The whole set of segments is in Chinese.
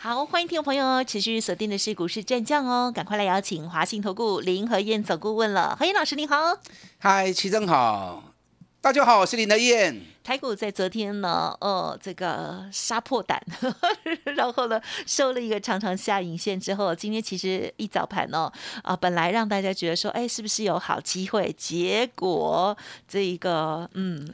好，欢迎听众朋友持续锁定的是股市战将哦，赶快来邀请华信投顾林和彥总顾问了。和彥老师你好。嗨，齐正好，大家好，我是林和彥。台股在昨天呢，杀破胆，然后呢收了一个长长下影线之后，今天其实一早盘哦，本来让大家觉得说，哎，是不是有好机会？结果这一个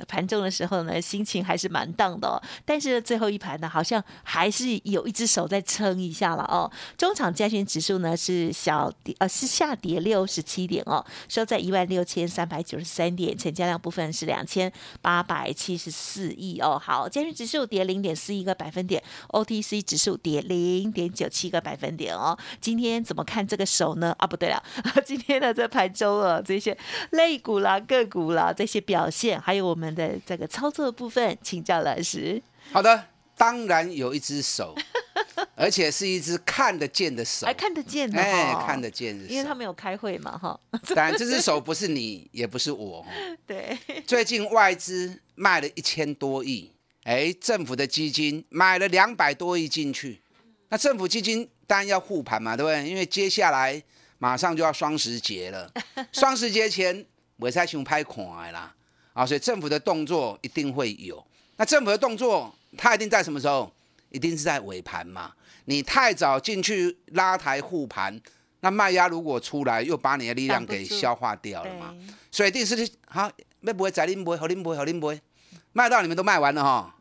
盘中的时候呢，心情还是蛮荡的哦。但是最后一盘呢，好像还是有一只手在撑一下了哦。中场加权指数呢是下跌67点哦，收在16393点，成交量部分是2874亿哦。好，加权指数跌0.41个百分点 ，OTC 指数跌0.97个百分点哦。今天怎么看这个手呢？啊，不对了，今天呢在盘中啊，这些类股啦、个股啦这些表现，还有我们的这个操作部分，请教老师。好的，当然有一只手。而且是一只看得见的手，看得见的，看得见的手，因为他没有开会嘛，哈。当然，这只手不是你，也不是我。对，最近外资卖了1000多亿，政府的基金买了200多亿进去，那政府基金当然要护盘嘛，对不对？因为接下来马上就要双十节了，双十节前不可以太拍款啦，啊，所以政府的动作一定会有。那政府的动作，它一定在什么时候？一定是在尾盘嘛，你太早进去拉抬护盘，那卖压如果出来，又把你的力量给消化掉了嘛，所以一定是好，要买宰你买，好你买，好你买，卖到你们都卖完了哈，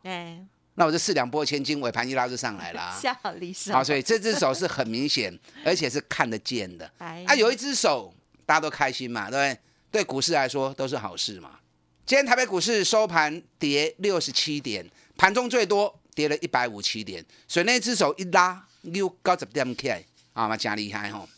那我就4两拨千斤，尾盘一拉就上来了，下好离手，好，所以这只手是很明显，而且是看得见的，有一只手大家都开心嘛，对不对？对股市来说都是好事嘛。今天台北股市收盘跌67点，盘中最多。跌了157点，所以那只手一拉90点起来啊，嘛真厉害吼！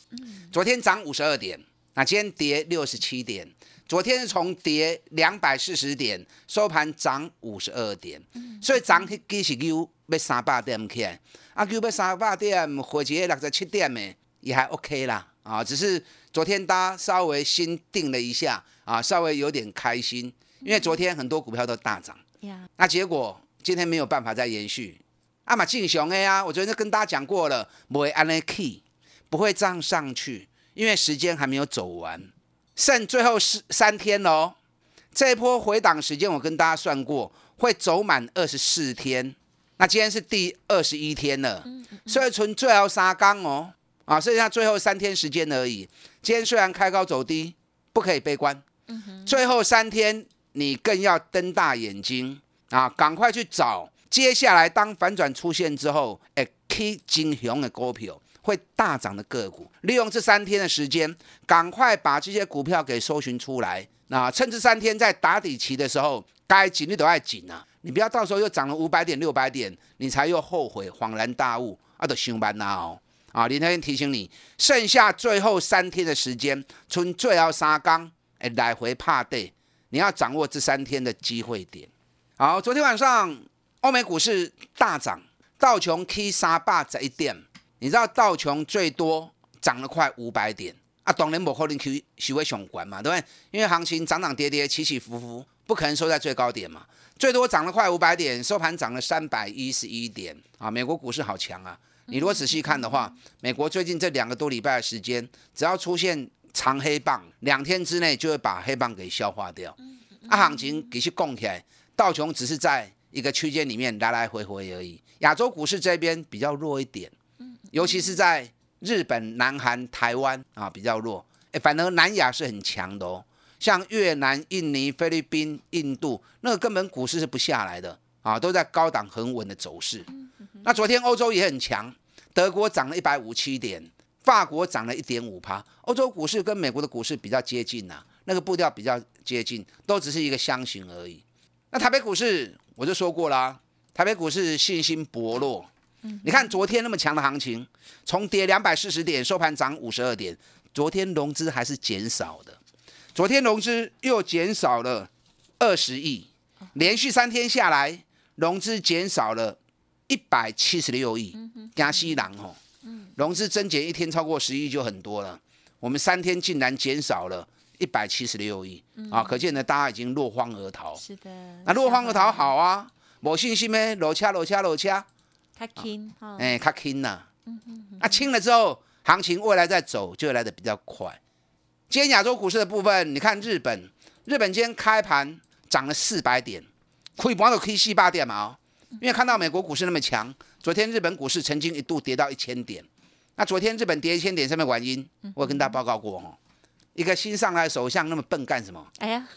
昨天涨52点，那今天跌67点。昨天是从跌240点收盘涨52点，所以涨迄几是要300点起来，啊，要300点或者67点的也还 OK 啦啊，只是昨天大家稍微心定了一下啊，稍微有点开心，因为昨天很多股票都大涨，那结果。今天没有办法再延续，啊嘛正常的啊，我昨天就跟大家讲过了，不会按那 key， 不会这样上去，因为时间还没有走完，剩最后3天喽。这一波回档时间我跟大家算过，会走满24天，那今天是第21天了，所以存最后3天哦，啊，剩下最后3天时间而已。今天虽然开高走低，不可以悲观，最后3天你更要瞪大眼睛。啊，赶快去找接下来当反转出现之后，起很凶的股票会大涨的个股，利用这3天的时间，赶快把这些股票给搜寻出来。啊，趁这3天在打底期的时候，该紧你都要紧啊，你不要到时候又涨了500点、600点，你才又后悔恍然大悟，啊，就上班啦哦。啊，林和彥提醒你，剩下最后3天的时间，剩最后3天，来回拍底，你要掌握这3天的机会点。好，昨天晚上欧美股市大涨，道琼起311点，你知道道琼最多涨了快500点啊，当然不可能去收在最高嘛，对不对？因为行情涨涨跌跌，起起伏伏，不可能收在最高点嘛。最多涨了快500点，收盘涨了311点啊！美国股市好强啊！你如果仔细看的话，美国最近这2个多礼拜的时间，只要出现长黑棒，2天之内就会把黑棒给消化掉。啊，行情其实讲起来。道琼只是在一个区间里面来来回回而已，亚洲股市这边比较弱一点，尤其是在日本、南韩、台湾啊比较弱，反而南亚是很强的哦，像越南、印尼、菲律宾、印度，那个根本股市是不下来的啊，都在高档很稳的走势。那昨天欧洲也很强，德国涨了157点，法国涨了1.5%，欧洲股市跟美国的股市比较接近啊，那个步调比较接近，都只是一个箱型而已。那台北股市我就说过啦，台北股市信心薄弱。你看昨天那么强的行情，从跌240点收盘涨52点，昨天融资还是减少的。昨天融资又减少了20亿，连续3天下来，融资减少了176亿，加西郎哦，融资增减一天超过10亿就很多了，我们3天竟然减少了176亿啊，可见呢大家已经落荒而逃。是的，那落荒而逃好啊，没信心咩？落车，较轻，哎，较轻呐，那轻了之后，行情未来再走就会来得比较快。今天亚洲股市的部分，你看日本今天开盘涨了400点，可以不要亏400点嘛？因为看到美国股市那么强，昨天日本股市曾经一度跌到1000点。那昨天日本跌1000点，什么原因？我有跟大家报告过哦。一个新上来的首相那么笨干什么？哎呀，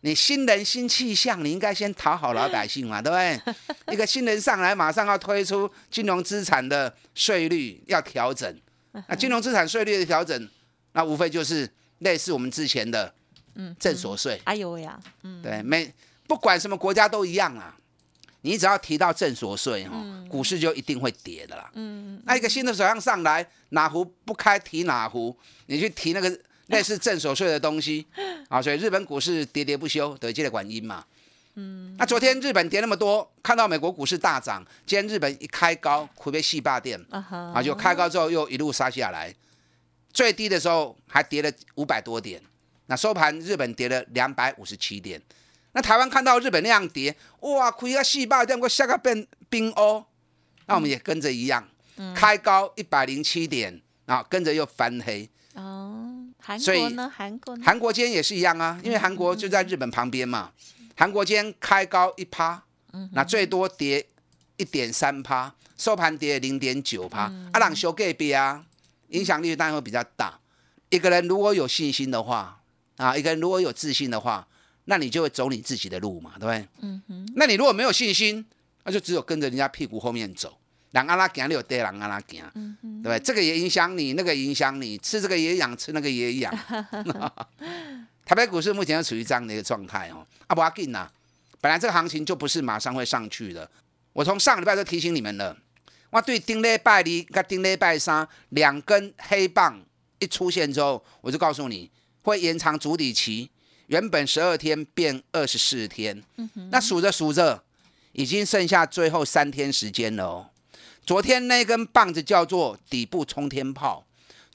你新人新气象，你应该先讨好老百姓嘛，对不对？一个新人上来，马上要推出金融资产的税率要调整。那金融资产税率的调整，那无非就是类似我们之前的证所税。哎呦呀，对，不管什么国家都一样啊。你只要提到证所税哈，股市就一定会跌的啦。那一个新的首相上来，哪壶不开提哪壶，你去提那个类似证所税的东西啊，所以日本股市喋不休，对，这个原因嘛。那昨天日本跌那么多，看到美国股市大涨，今天日本一开高，亏被400点啊，就开高之后又一路杀下来，最低的时候还跌了500多点，那收盘日本跌了257点。那台湾看到日本那样跌，哇，亏啊400点，我下个变冰欧，那我们也跟着一样，开高107点，然后跟着又翻黑。哦，韩国呢？韩国今天也是一样啊，因为韩国就在日本旁边嘛。韩国今天开高1%，那最多跌1.3%，收盘跌0.9%，啊，人小隔壁啊，影响力当然会比较大。一个人如果有信心的话，啊，一个人如果有自信的话。那你就会走你自己的路嘛，对不对？那你如果没有信心，那就只有跟着人家屁股后面走，人按哪行你就跟人按哪行，对不对？这个也影响你，那个也影响你，吃这个也痒，吃那个也痒。台北股市目前就处于这样的一个状态哦。啊，不要紧啦，本来这个行情就不是马上会上去的。我从上礼拜就提醒你们了，我对顶礼拜二跟顶礼拜三2根黑棒一出现之后，我就告诉你会延长筑底期。原本12天变24天，那数着数着，已经剩下最后3天时间了哦。昨天那根棒子叫做底部冲天炮，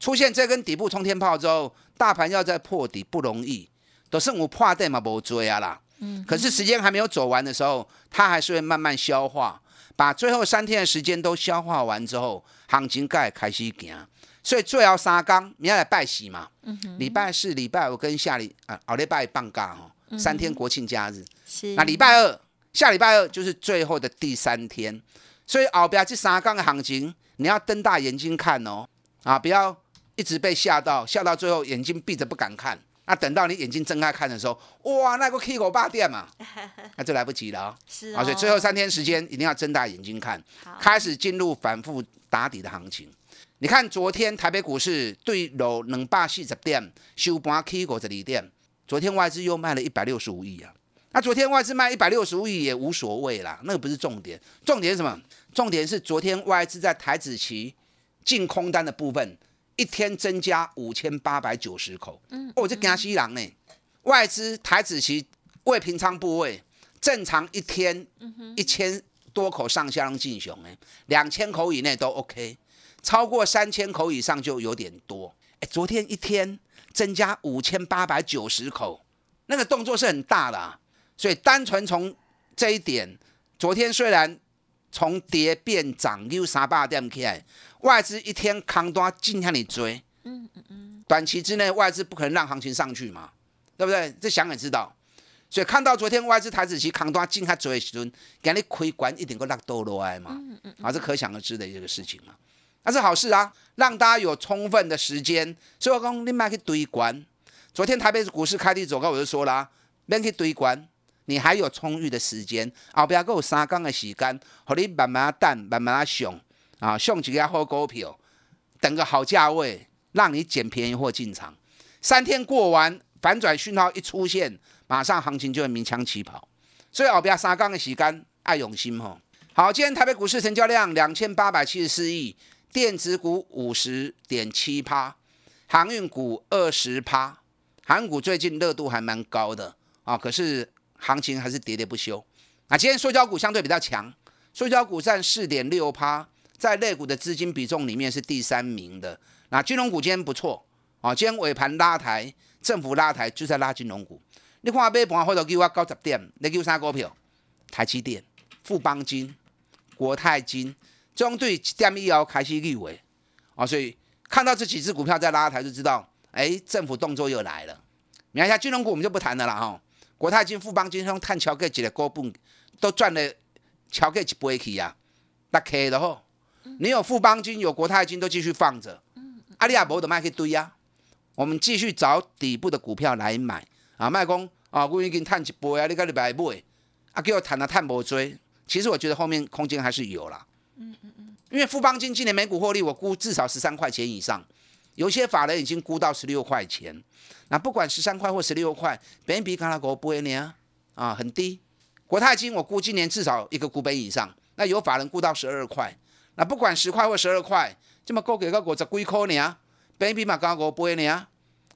出现这根底部冲天炮之后，大盘要再破底不容易，都是我怕的嘛，不追啊啦。可是时间还没有走完的时候，它还是会慢慢消化，把最后3天的时间都消化完之后，行情才会开始行。所以最后3天，明天来拜喜嘛，礼拜四、礼拜五跟后礼拜放假哦，3天国庆假日。那下礼拜二就是最后的第3天，所以后边这3天的行情，你要瞪大眼睛看哦，啊，不要一直被吓到最后眼睛闭着不敢看。那等到你眼睛睁开看的时候，哇，那个 K 股8点嘛，那就来不及了哦。是哦，啊，所以最后3天时间一定要睁大眼睛看，开始进入反复打底的行情。你看昨天台北股市对楼240点，收盘起52点。昨天外资又卖了165亿啊。那昨天外资卖165亿也无所谓啦，那个不是重点。重点是什么？重点是昨天外资在台指期净空单的部分，一天增加5890口。我这惊死人呢！外资台指期未平仓部位，正常一天1000多口上下让进熊哎，2000口以内都 OK。超过3000口以上就有点多，昨天一天增加5890口，那个动作是很大的啊，所以单纯从这一点，昨天虽然从跌变涨又300点起来，外资一天扛单进向你追，短期之内外资不可能让行情上去嘛，对不对？这想也知道，所以看到昨天外资台指期扛单进向追的时阵，今日开关一定个落倒落来嘛，啊，这可想而知的一个事情嘛。那是好事啊，让大家有充分的时间。所以我讲，你别去追关。昨天台北股市开低走高，我就说啦，别去追关，你还有充裕的时间。后边还有3天的时间，让你慢慢等，慢慢上啊，上几个好股票，等个好价位，让你捡便宜货进场。3天过完，反转讯号一出现，马上行情就会鸣枪起跑。所以后边3天的时间，爱用心吼。好，今天台北股市成交量2874亿。电子股50.7%，航运股20%，航股最近热度还蛮高的啊，可是行情还是喋喋不休啊。今天塑胶股相对比较强，塑胶股占 4.6%， 在类股的资金比重里面是第3名的。那金融股今天不错啊，今天尾盘拉抬，政府拉抬就在拉金融股。你看买盘或者叫我90点，你叫啥股票？台积电、富邦金、国泰金，这种对1点以后开始立位啊，所以看到这几只股票在拉抬，就知道哎，政府动作又来了。你看一下金融股，我们就不谈了啦哈。国泰金、富邦金用探桥给几个股本都赚了桥给几倍去呀，那可以的吼。你有富邦金，有国泰金都继续放着，阿里亚博的卖去堆呀。我们继续找底部的股票来买啊，卖讲啊，我已经探几倍啊，你个礼拜买啊，给我谈了探不追。其实我觉得后面空间还是有啦。因为富邦金今年每股获利，我估至少13块钱以上。有些法人已经估到16块钱，那不管13块或16块，本益比刚才我不会呢啊，很低。国泰金我估今年至少1个股本以上，那有法人估到12块，那不管10块或12块，这么够给个50几块呢，本益比嘛刚才我不会呢。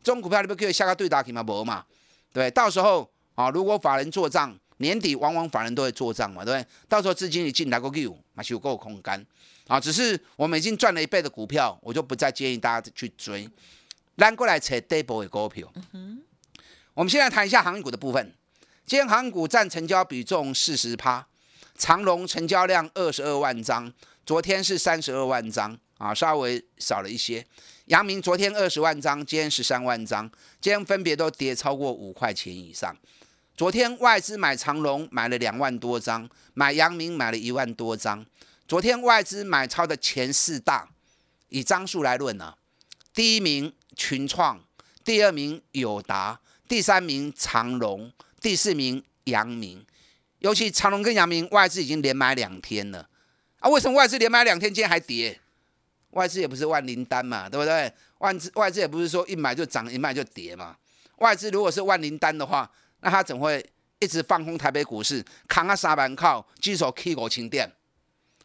这种股票你不可以下个对打去嘛，无嘛，对，到时候啊，如果法人做账，年底往往法人都会做账嘛，对不对？到时候资金一进来个六，嘛是有够空间。啊，只是我们已经赚了1倍的股票，我就不再建议大家去追。咱过来找底部的股票。我们现在谈一下航运股的部分。今天航运股占成交比重 40%， 长荣成交量22万张，昨天是32万张啊，稍微少了一些。阳明昨天20万张，今天13万张，今天分别都跌超过5块钱以上。昨天外资买长荣买了2万多张，买阳明买了1万多张。昨天外资买超的前4大，以张数来论呢，第1名群创，第2名友达，第3名长荣，第4名阳明。尤其长荣跟阳明，外资已经连买2天了啊！为什么外资连买2天，今天还跌？外资也不是万灵丹嘛，对不对？外资也不是说一买就涨，一卖就跌嘛。外资如果是万灵丹的话，那他怎会一直放空台北股市，扛啊3万口，至少去5千点？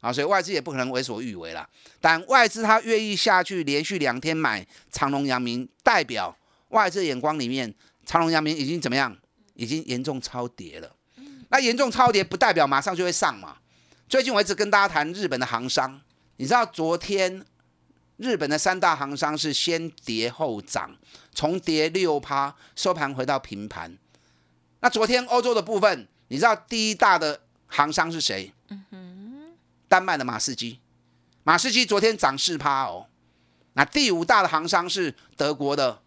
啊，所以外资也不可能为所欲为啦。但外资他愿意下去连续2天买长荣阳明，代表外资眼光里面长荣阳明已经怎么样？已经严重超跌了。那严重超跌不代表马上就会上嘛。最近我一直跟大家谈日本的航商，你知道昨天日本的3大航商是先跌后涨，从跌 6% 收盘回到平盘。那昨天欧洲的部分，你知道第1大的航商是谁？丹麦的马士基，马士基昨天涨 4% 哦。那第5大的航商是德国的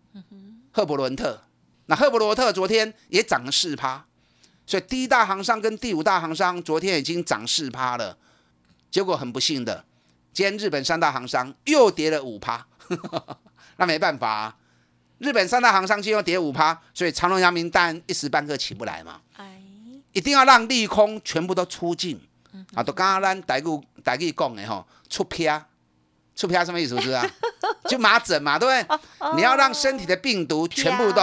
赫伯伦特，那赫伯伦特昨天也涨了 4%， 所以第1大航商跟第5大航商昨天已经涨 4% 了。结果很不幸的，今天日本3大航商又跌了 5%， 那没办法啊，日本3大航商今天又跌 5%， 所以长荣阳明当然一时半刻起不来嘛，一定要让利空全部都出尽。啊，就刚刚咱台语讲的吼，出片什么意思是啊？就麻疹嘛，对不对？你要让身体的病毒全部都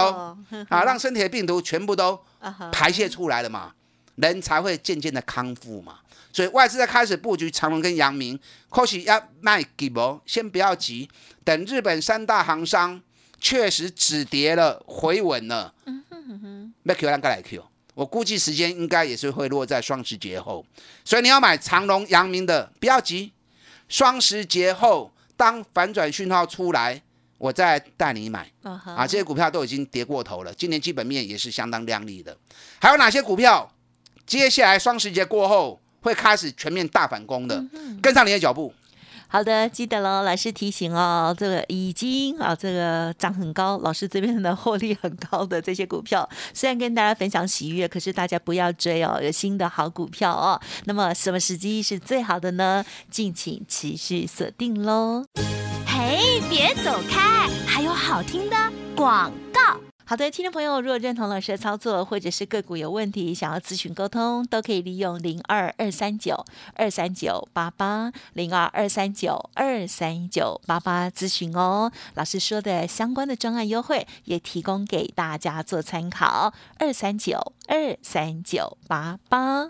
啊，让身体的病毒全部都排泄出来了嘛，人才会渐渐的康复嘛。所以外资在开始布局长荣跟阳明，可是要卖给不，先不要急，等日本3大航商确实止跌了、回稳了，要Q咱再来Q。我估计时间应该也是会落在双十节后，所以你要买长荣、阳明的不要急，双十节后当反转讯号出来，我再带你买啊。这些股票都已经跌过头了，今年基本面也是相当亮丽的。还有哪些股票接下来双十节过后会开始全面大反攻的？跟上你的脚步。好的，记得喽，老师提醒哦，这个已经啊，这个涨很高，老师这边的获利很高的这些股票，虽然跟大家分享喜悦，可是大家不要追哦，有新的好股票哦。那么什么时机是最好的呢？敬请持续锁定喽。嘿，别走开，还有好听的广告。好的，听众朋友，如果认同老师的操作，或者是个股有问题想要咨询沟通，都可以利用0223923988 0223923988咨询哦。老师说的相关的专案优惠也提供给大家做参考，239239888。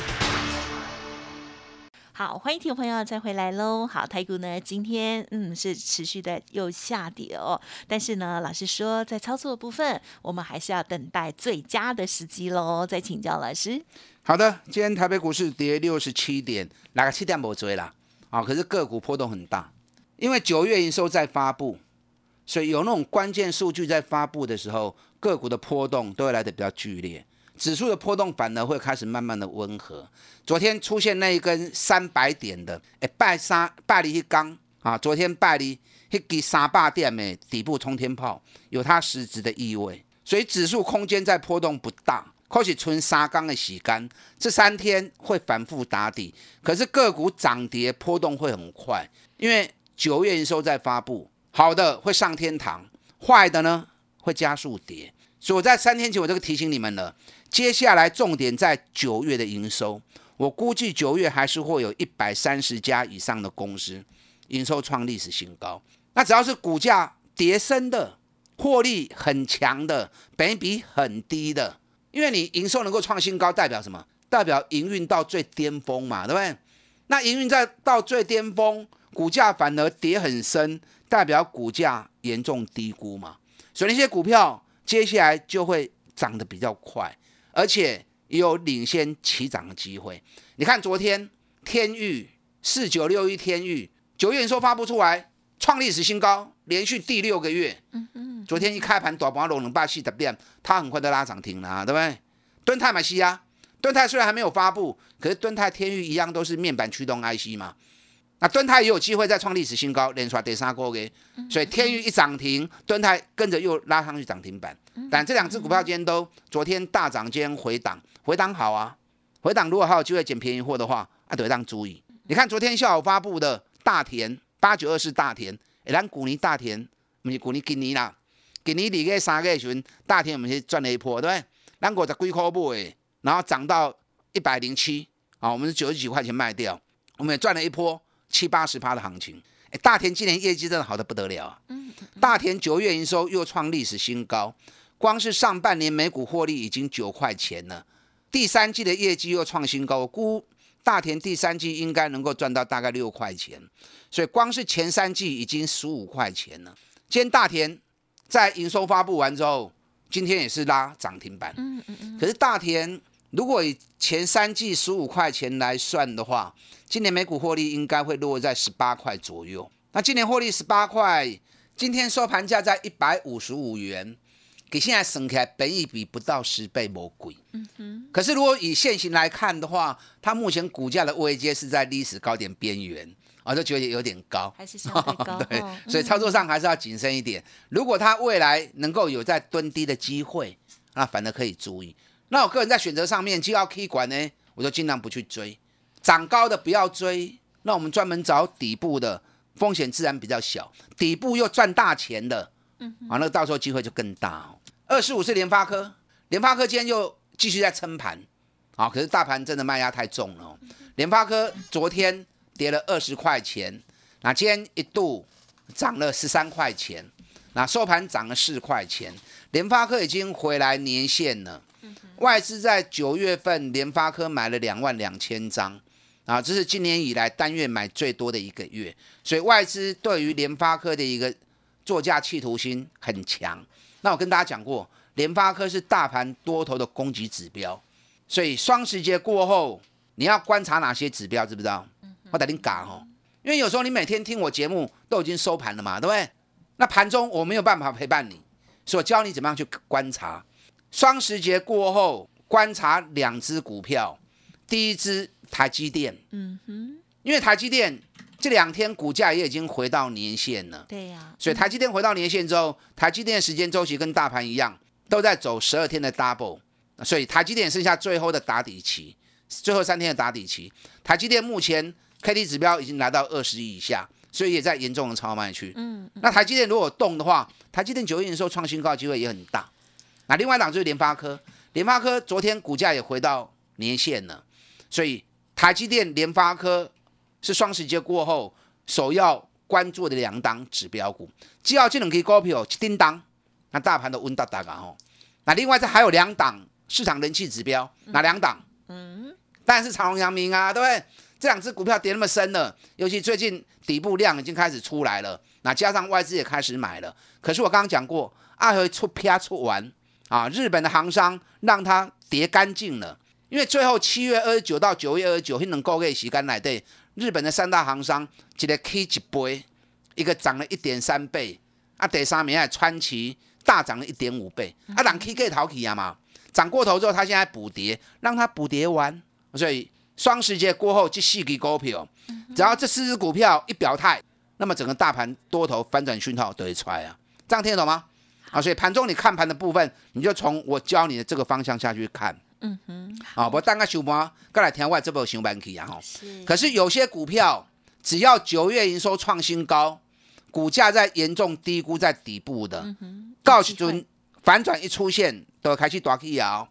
好，欢迎听众朋友再回来喽。好，台股呢今天是持续的又下跌哦，但是呢老师说在操作的部分我们还是要等待最佳的时机喽。再请教老师。好的，今天台北股市跌67点，哪个7点没追啦啊？可是个股波动很大，因为9月营收在发布，所以有那种关键数据在发布的时候，个股的波动都会来得比较剧烈。指数的波动反而会开始慢慢的温和。昨天出现那一根300点的，拜里一刚啊，昨天拜里一给300点的底部冲天炮，有它实质的意味。所以指数空间在波动不大，可是存3天的时间，这3天会反复打底。可是个股涨跌波动会很快，因为9月营收在发布，好的会上天堂，坏的呢会加速跌。所以我在3天前我就提醒你们了。接下来重点在9月的营收，我估计9月还是会有130家以上的公司营收创历史新高。那只要是股价跌升的，获利很强的，本益比很低的，因为你营收能够创新高，代表什么？代表营运到最巅峰嘛，对不对？那营运到最巅峰，股价反而跌很深，代表股价严重低估嘛。所以那些股票接下来就会涨得比较快。而且也有领先起涨的机会。你看昨天天钰4961，天钰9月营收发布出来，创历史新高，连续第6个月。昨天一开盘大盘龙240点，它很快就拉涨停了、对不对？敦泰买西啊，敦泰虽然还没有发布，可是敦泰天钰一样都是面板驱动 IC 嘛。那敦泰也有机会再创历史新高，连续第3个月。所以天钰一涨停，敦泰跟着又拉上去涨停板。但这2只股票今天都昨天大涨，今天回档，回档好啊，回档如果还有机会捡便宜货的话，就让注意。你看昨天下午发布的大田8924大田，我们去年大田不是去年今年啦，今年2月3月的时候大田我们是赚了一波，对不对？我们50几块买，然后涨到107，我们是90几块钱卖掉，我们也赚了一波70-80% 的行情。大田今年业绩真的好得不得了、大田9月营收又创历史新高，光是上半年每股获利已经9块钱了，第三季的业绩又创新高，我估大田第三季应该能够赚到大概6块钱，所以光是前3季已经15块钱了。今天大田在营收发布完之后，今天也是拉涨停板。可是大田如果以前3季15块钱来算的话，今年每股获利应该会落在18块左右。那今年获利18块，今天收盘价在155元。给现在省起来，本益比不到10倍，没贵。可是如果以现行来看的话，它目前股价的位阶是在历史高点边缘，就觉得有点高，还是相对高。对，所以操作上还是要谨慎一点。如果它未来能够有在蹲低的机会，那反而可以注意。那我个人在选择上面，既要 K 管呢，我就尽量不去追，涨高的不要追。那我们专门找底部的，风险自然比较小，底部又赚大钱的，那到时候机会就更大。25是联发科，联发科今天又继续在撑盘，可是大盘真的卖压太重了。联发科昨天跌了20块钱，那今天一度涨了13块钱，那收盘涨了4块钱。联发科已经回来年线了，外资在9月份联发科买了22000张，这是今年以来单月买最多的一个月，所以外资对于联发科的一个作价企图心很强。那我跟大家讲过，联发科是大盘多头的攻击指标，所以双十节过后你要观察哪些指标，知不知道？我带你讲因为有时候你每天听我节目都已经收盘了嘛，对不对？那盘中我没有办法陪伴你，所以我教你怎么样去观察。双十节过后，观察两只股票，第一只台积电，因为台积电这两天股价也已经回到年线了，对呀，所以台积电回到年线之后，台积电时间周期跟大盘一样，都在走12天的 double， 所以台积电剩下最后的打底期，最后3天的打底期，台积电目前 KD 指标已经来到20亿以下，所以也在严重的超卖区。那台积电如果动的话，台积电9月营收创新高的机会也很大。那另外一档就是联发科，联发科昨天股价也回到年线了，所以台积电、联发科是双十节过后首要关注的两档指标股。只要这两支股票一叮当，那大盘都稳当当啊！那另外这还有两档市场人气指标，哪两档？当然是长荣、阳明啊，对不对？这两只股票跌那么深了，尤其最近底部量已经开始出来了，那加上外资也开始买了。可是我刚刚讲过，爱回出啪出完啊，日本的航商让它跌干净了，因为最后7月29到9月29那两个月时间内底，日本的三大航商一个起一倍，一个涨了 1.3 倍，啊，第三名的川崎大涨了 1.5 倍，啊，人起过头去了嘛，涨过头之后他现在补跌，让它补跌完，所以双十节过后这四支股票，只要这四支股票一表态，那么整个大盘多头反转讯号都会出来啊，这样听得懂吗？啊，所以盘中你看盘的部分，你就从我教你的这个方向下去看。好，不等下收盘，再来听我这部上班去啊吼。可是有些股票，只要9月营收创新高，股价在严重低估在底部的，到时阵反转一出现，都开始大起摇。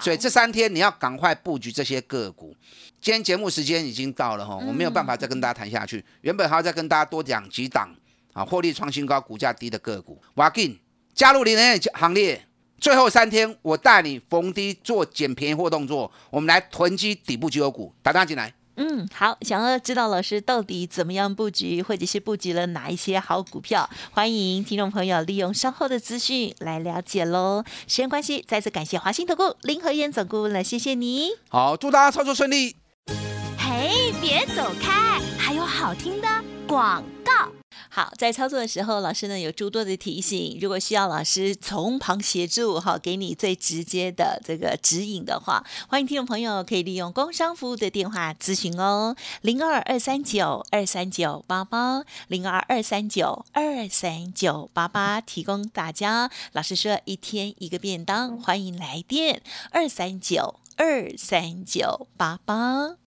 所以这3天你要赶快布局这些个股。今天节目时间已经到了吼，我没有办法再跟大家谈下去。原本还要再跟大家多讲几档啊，获利创新高、股价低的个股。我紧加入林恩的行列。最后3天，我带你逢低做捡便宜货动作，我们来囤积底部绩优股，打大进来。好，想要知道老师到底怎么样布局，或者是布局了哪一些好股票，欢迎听众朋友利用稍后的资讯来了解喽。时间关系，再次感谢华信投顾林和彥总顾问了，谢谢你。好，祝大家操作顺利。嘿，别走开，还有好听的广告。好，在操作的时候，老师呢有诸多的提醒，如果需要老师从旁协助，好，给你最直接的这个指引的话，欢迎听众朋友可以利用工商服务的电话咨询哦，0223923988，0223923988，提供大家老师说一天一个便当，欢迎来电239239888。